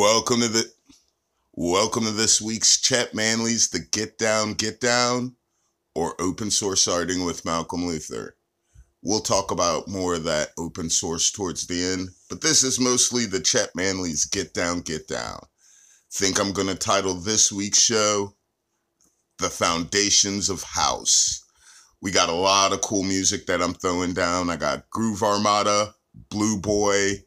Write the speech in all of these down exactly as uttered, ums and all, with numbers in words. Welcome to the welcome to this week's Chet Manley's The Get Down, Get Down, or Open Source Arting with Malcolm Luther. We'll talk about more of that open source towards the end, but this is mostly the Chet Manley's Get Down, Get Down. Think I'm going to title this week's show, The Foundations of House. We got a lot of cool music that I'm throwing down. I got Groove Armada, Blue Boy,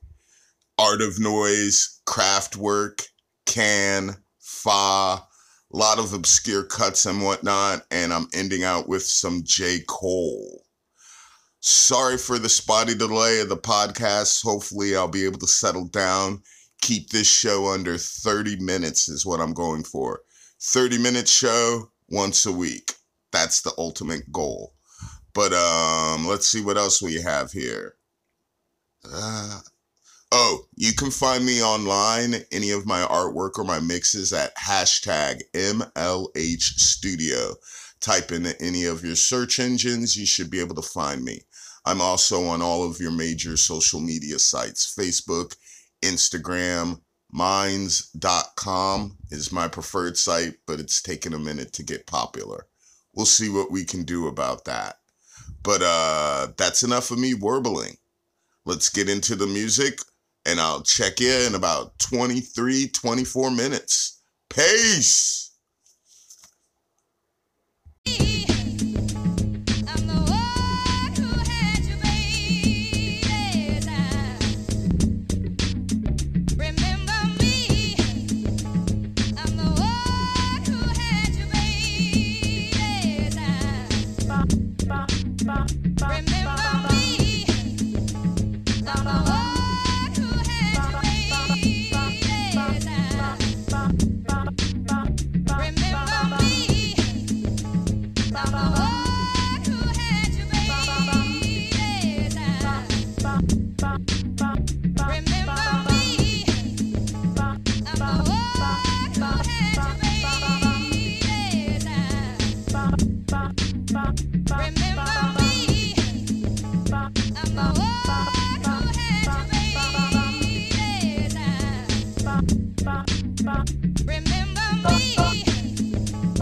Art of Noise, Craft Work, Can, Fa, a lot of obscure cuts and whatnot, and I'm ending out with some J. Cole. Sorry for the spotty delay of the podcast. Hopefully I'll be able to settle down. Keep this show under thirty minutes is what I'm going for. thirty minute show once a week. That's the ultimate goal. But um, let's see what else we have here. Uh... Oh, you can find me online, any of my artwork or my mixes at hashtag M L H Studio. Type in any of your search engines, you should be able to find me. I'm also on all of your major social media sites, Facebook, Instagram, Minds dot com is my preferred site, but it's taken a minute to get popular. We'll see what we can do about that. But uh, that's enough of me warbling. Let's get into the music. And I'll check you in about twenty-three, twenty-four minutes. Peace! You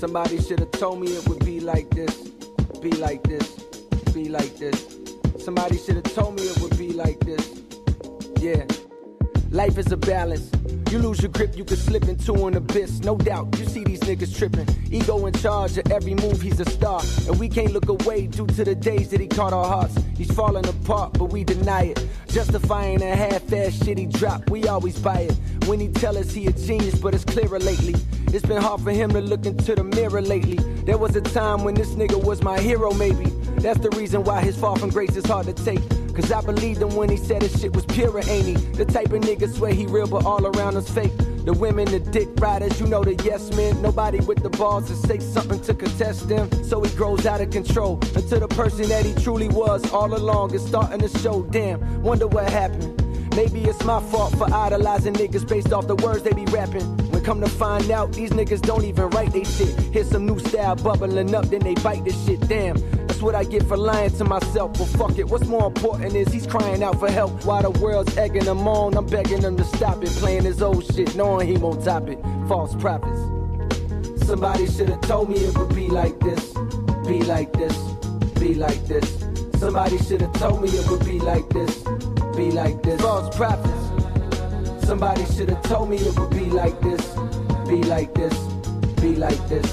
Somebody should have told me it would be like this, be like this, be like this. Somebody should have told me it would be like this. Yeah. Life is a balance. You lose your grip, you can slip into an abyss. No doubt, you see these niggas tripping. Ego in charge of every move, he's a star. And we can't look away due to the days that he caught our hearts. He's falling apart, but we deny it. Justifying a half-assed shit he dropped, we always buy it. When he tell us he a genius, but it's clearer lately. It's been hard for him to look into the mirror lately. There was a time when this nigga was my hero, maybe. That's the reason why his fall from grace is hard to take. Cause I believed him when he said his shit was pure, ain't he? The type of nigga swear he real, but all around us fake. The women, the dick riders, you know the yes men. Nobody with the balls to say something to contest them. So he grows out of control until the person that he truly was all along is starting to show. Damn, wonder what happened. Maybe it's my fault for idolizing niggas based off the words they be rapping. When come to find out, these niggas don't even write they shit. Hear some new style bubbling up, then they bite this shit. Damn, that's what I get for lying to myself. Well, fuck it, what's more important is he's crying out for help. While the world's egging him on, I'm begging him to stop it. Playing his old shit, knowing he won't top it. False prophets. Somebody should've told me it would be like this. Be like this. Be like this. Somebody should've told me it would be like this. Be like this. False prophets. Somebody should have told me it would be like this. Be like this. Be like this.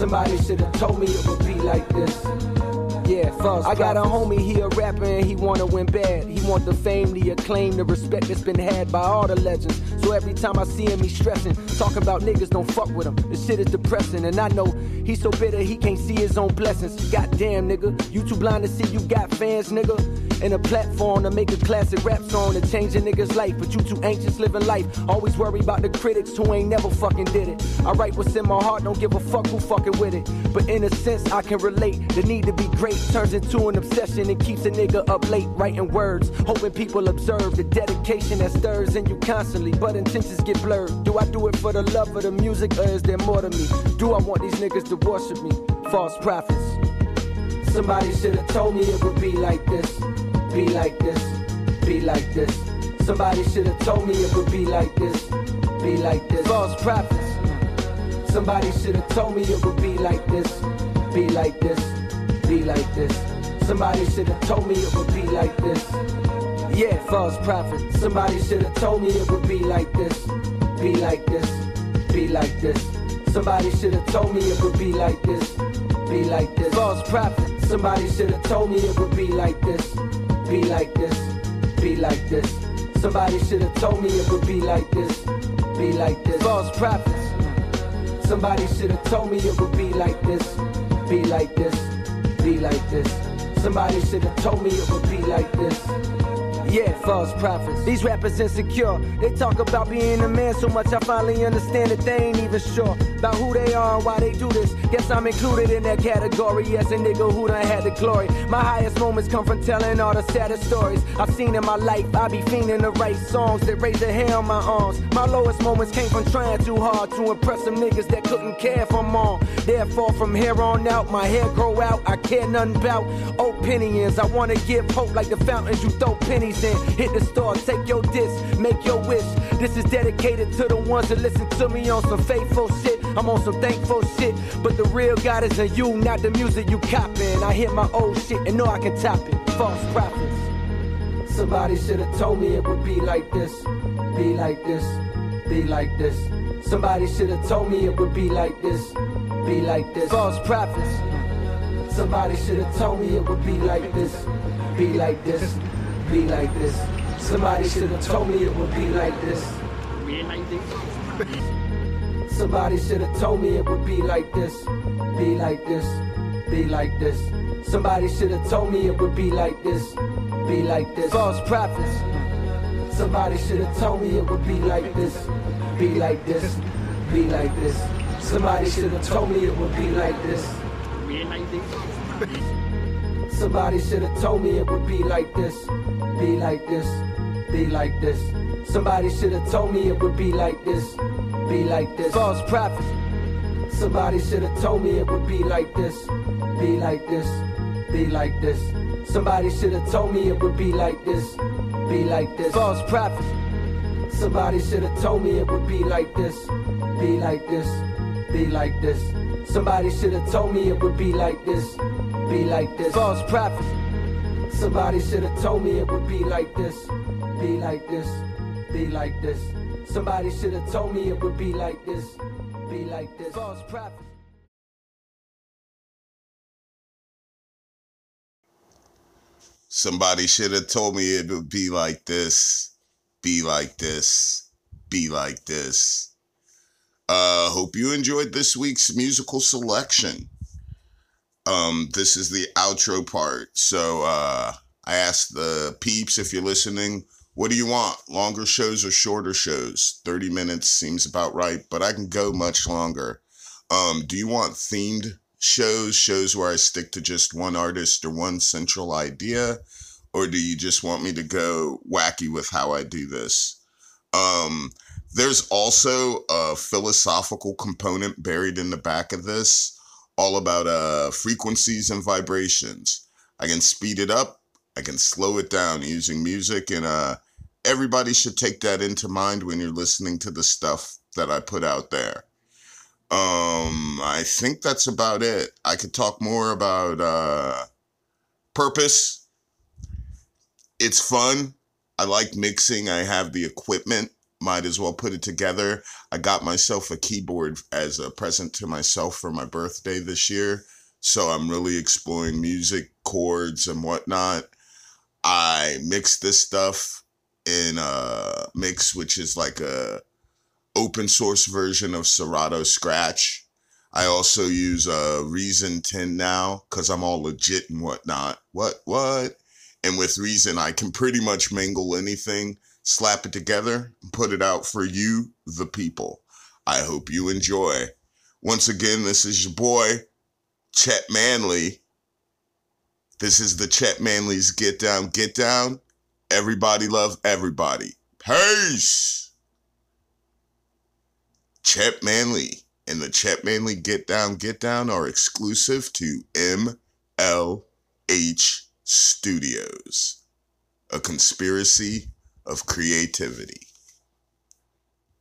Somebody should have told me it would be like this. Yeah, false. I got a homie, he a rapper and he wanna win bad. He want the fame, the acclaim, the respect that's been had by all the legends. So every time I see him, he's stressing, talking about niggas don't fuck with him. This shit is depressing, and I know he's so bitter he can't see his own blessings. Goddamn, nigga, you too blind to see you got fans, nigga. And a platform to make a classic rap song to change a nigga's life, but you too anxious living life. Always worry about the critics who ain't never fucking did it. I write what's in my heart, don't give a fuck who fucking with it. But in a sense, I can relate. The need to be great turns into an obsession and keeps a nigga up late writing words, hoping people observe the dedication that stirs in you constantly, but intentions get blurred. Do I do it for the love of the music, or is there more to me? Do I want these niggas to worship me? False prophets. Somebody should have told me it would be like this. Be like this, be like this. Somebody should have told me it would be like this. Be like this. False prophets. Somebody should have told me it would be like this. Be like this, be like this. Somebody should have told me it would be like this. Yeah, false prophets. Somebody should have told me it would be like this. Be like this, be like this. Somebody should have told me it would be like this. Be like this. False prophets. Somebody should have told me it would be like this. Be like this, be like this. Somebody should have told me it would be like this. Be like this. False prophets. Somebody should have told me it would be like this. Be like this, be like this. Somebody should have told me it would be like this. Yeah, false prophets. These rappers insecure. They talk about being a man so much I finally understand that they ain't even sure about who they are and why they do this. Guess I'm included in that category as a nigga who done had the glory. My highest moments come from telling all the saddest stories I've seen in my life. I be fiending to write songs that raise the hair on my arms. My lowest moments came from trying too hard to impress some niggas that couldn't care if I'm on. Therefore from here on out my hair grow out. I care nothing about opinions. I wanna give hope like the fountains you throw pennies. Hit the store, take your disc, make your wish. This is dedicated to the ones that listen to me on some faithful shit. I'm on some thankful shit, but the real God is in you, not the music you copying. I hear my old shit and know I can top it. False prophets. Somebody should have told me it would be like this. Be like this, be like this. Somebody should have told me it would be like this. Be like this. False prophets. Somebody should have told me it would be like this. Be like this. Be like this. Somebody should have told me it would be like this. Somebody should have told me it would be like this. Be like this. Be like this. Somebody should have told me it would be like this. Be like this. False prophets. Somebody should have told me it would be like this. Be like this. Be like this. Somebody should have told me it would be like this. Somebody should have told me it would be like this. Be like this, be like this. Somebody should have told me it would be like this. Be like this. False prophets. Somebody should have told me it would be like this. Be like this, be like this. Somebody should have told me it would be like this. Be like this. False prophets. Somebody should have told me it would be like this. Be like this, be like this. Somebody should have told me it would be like this. Be like this. False prophets. Somebody should have told me it would be like this. Be like this. Be like this. Somebody should have told me it would be like this. Be like this. False prophets. Somebody should have told me it would be like this. Be like this. Be like this. Uh, hope you enjoyed this week's musical selection. Um, this is the outro part, so uh, I asked the peeps, if you're listening, what do you want? Longer shows or shorter shows? thirty minutes seems about right, but I can go much longer. Um, do you want themed shows, shows where I stick to just one artist or one central idea? Or do you just want me to go wacky with how I do this? Um, there's also a philosophical component buried in the back of this, all about uh, frequencies and vibrations. I can speed it up. I can slow it down using music. And uh, everybody should take that into mind when you're listening to the stuff that I put out there. Um, I think that's about it. I could talk more about uh, purpose. It's fun. I like mixing. I have the equipment. Might as well put it together. I got myself a keyboard as a present to myself for my birthday this year. So I'm really exploring music, chords, and whatnot. I mix this stuff in a mix, which is like a open source version of Serato Scratch. I also use a uh, Reason ten now because I'm all legit and whatnot. What, what? And with Reason, I can pretty much mingle anything, slap it together, and put it out for you, the people. I hope you enjoy. Once again, this is your boy, Chet Manley. This is the Chet Manley's Get Down, Get Down. Everybody love everybody. Peace! Chet Manley and the Chet Manley Get Down, Get Down are exclusive to M L H Studios, a conspiracy of creativity.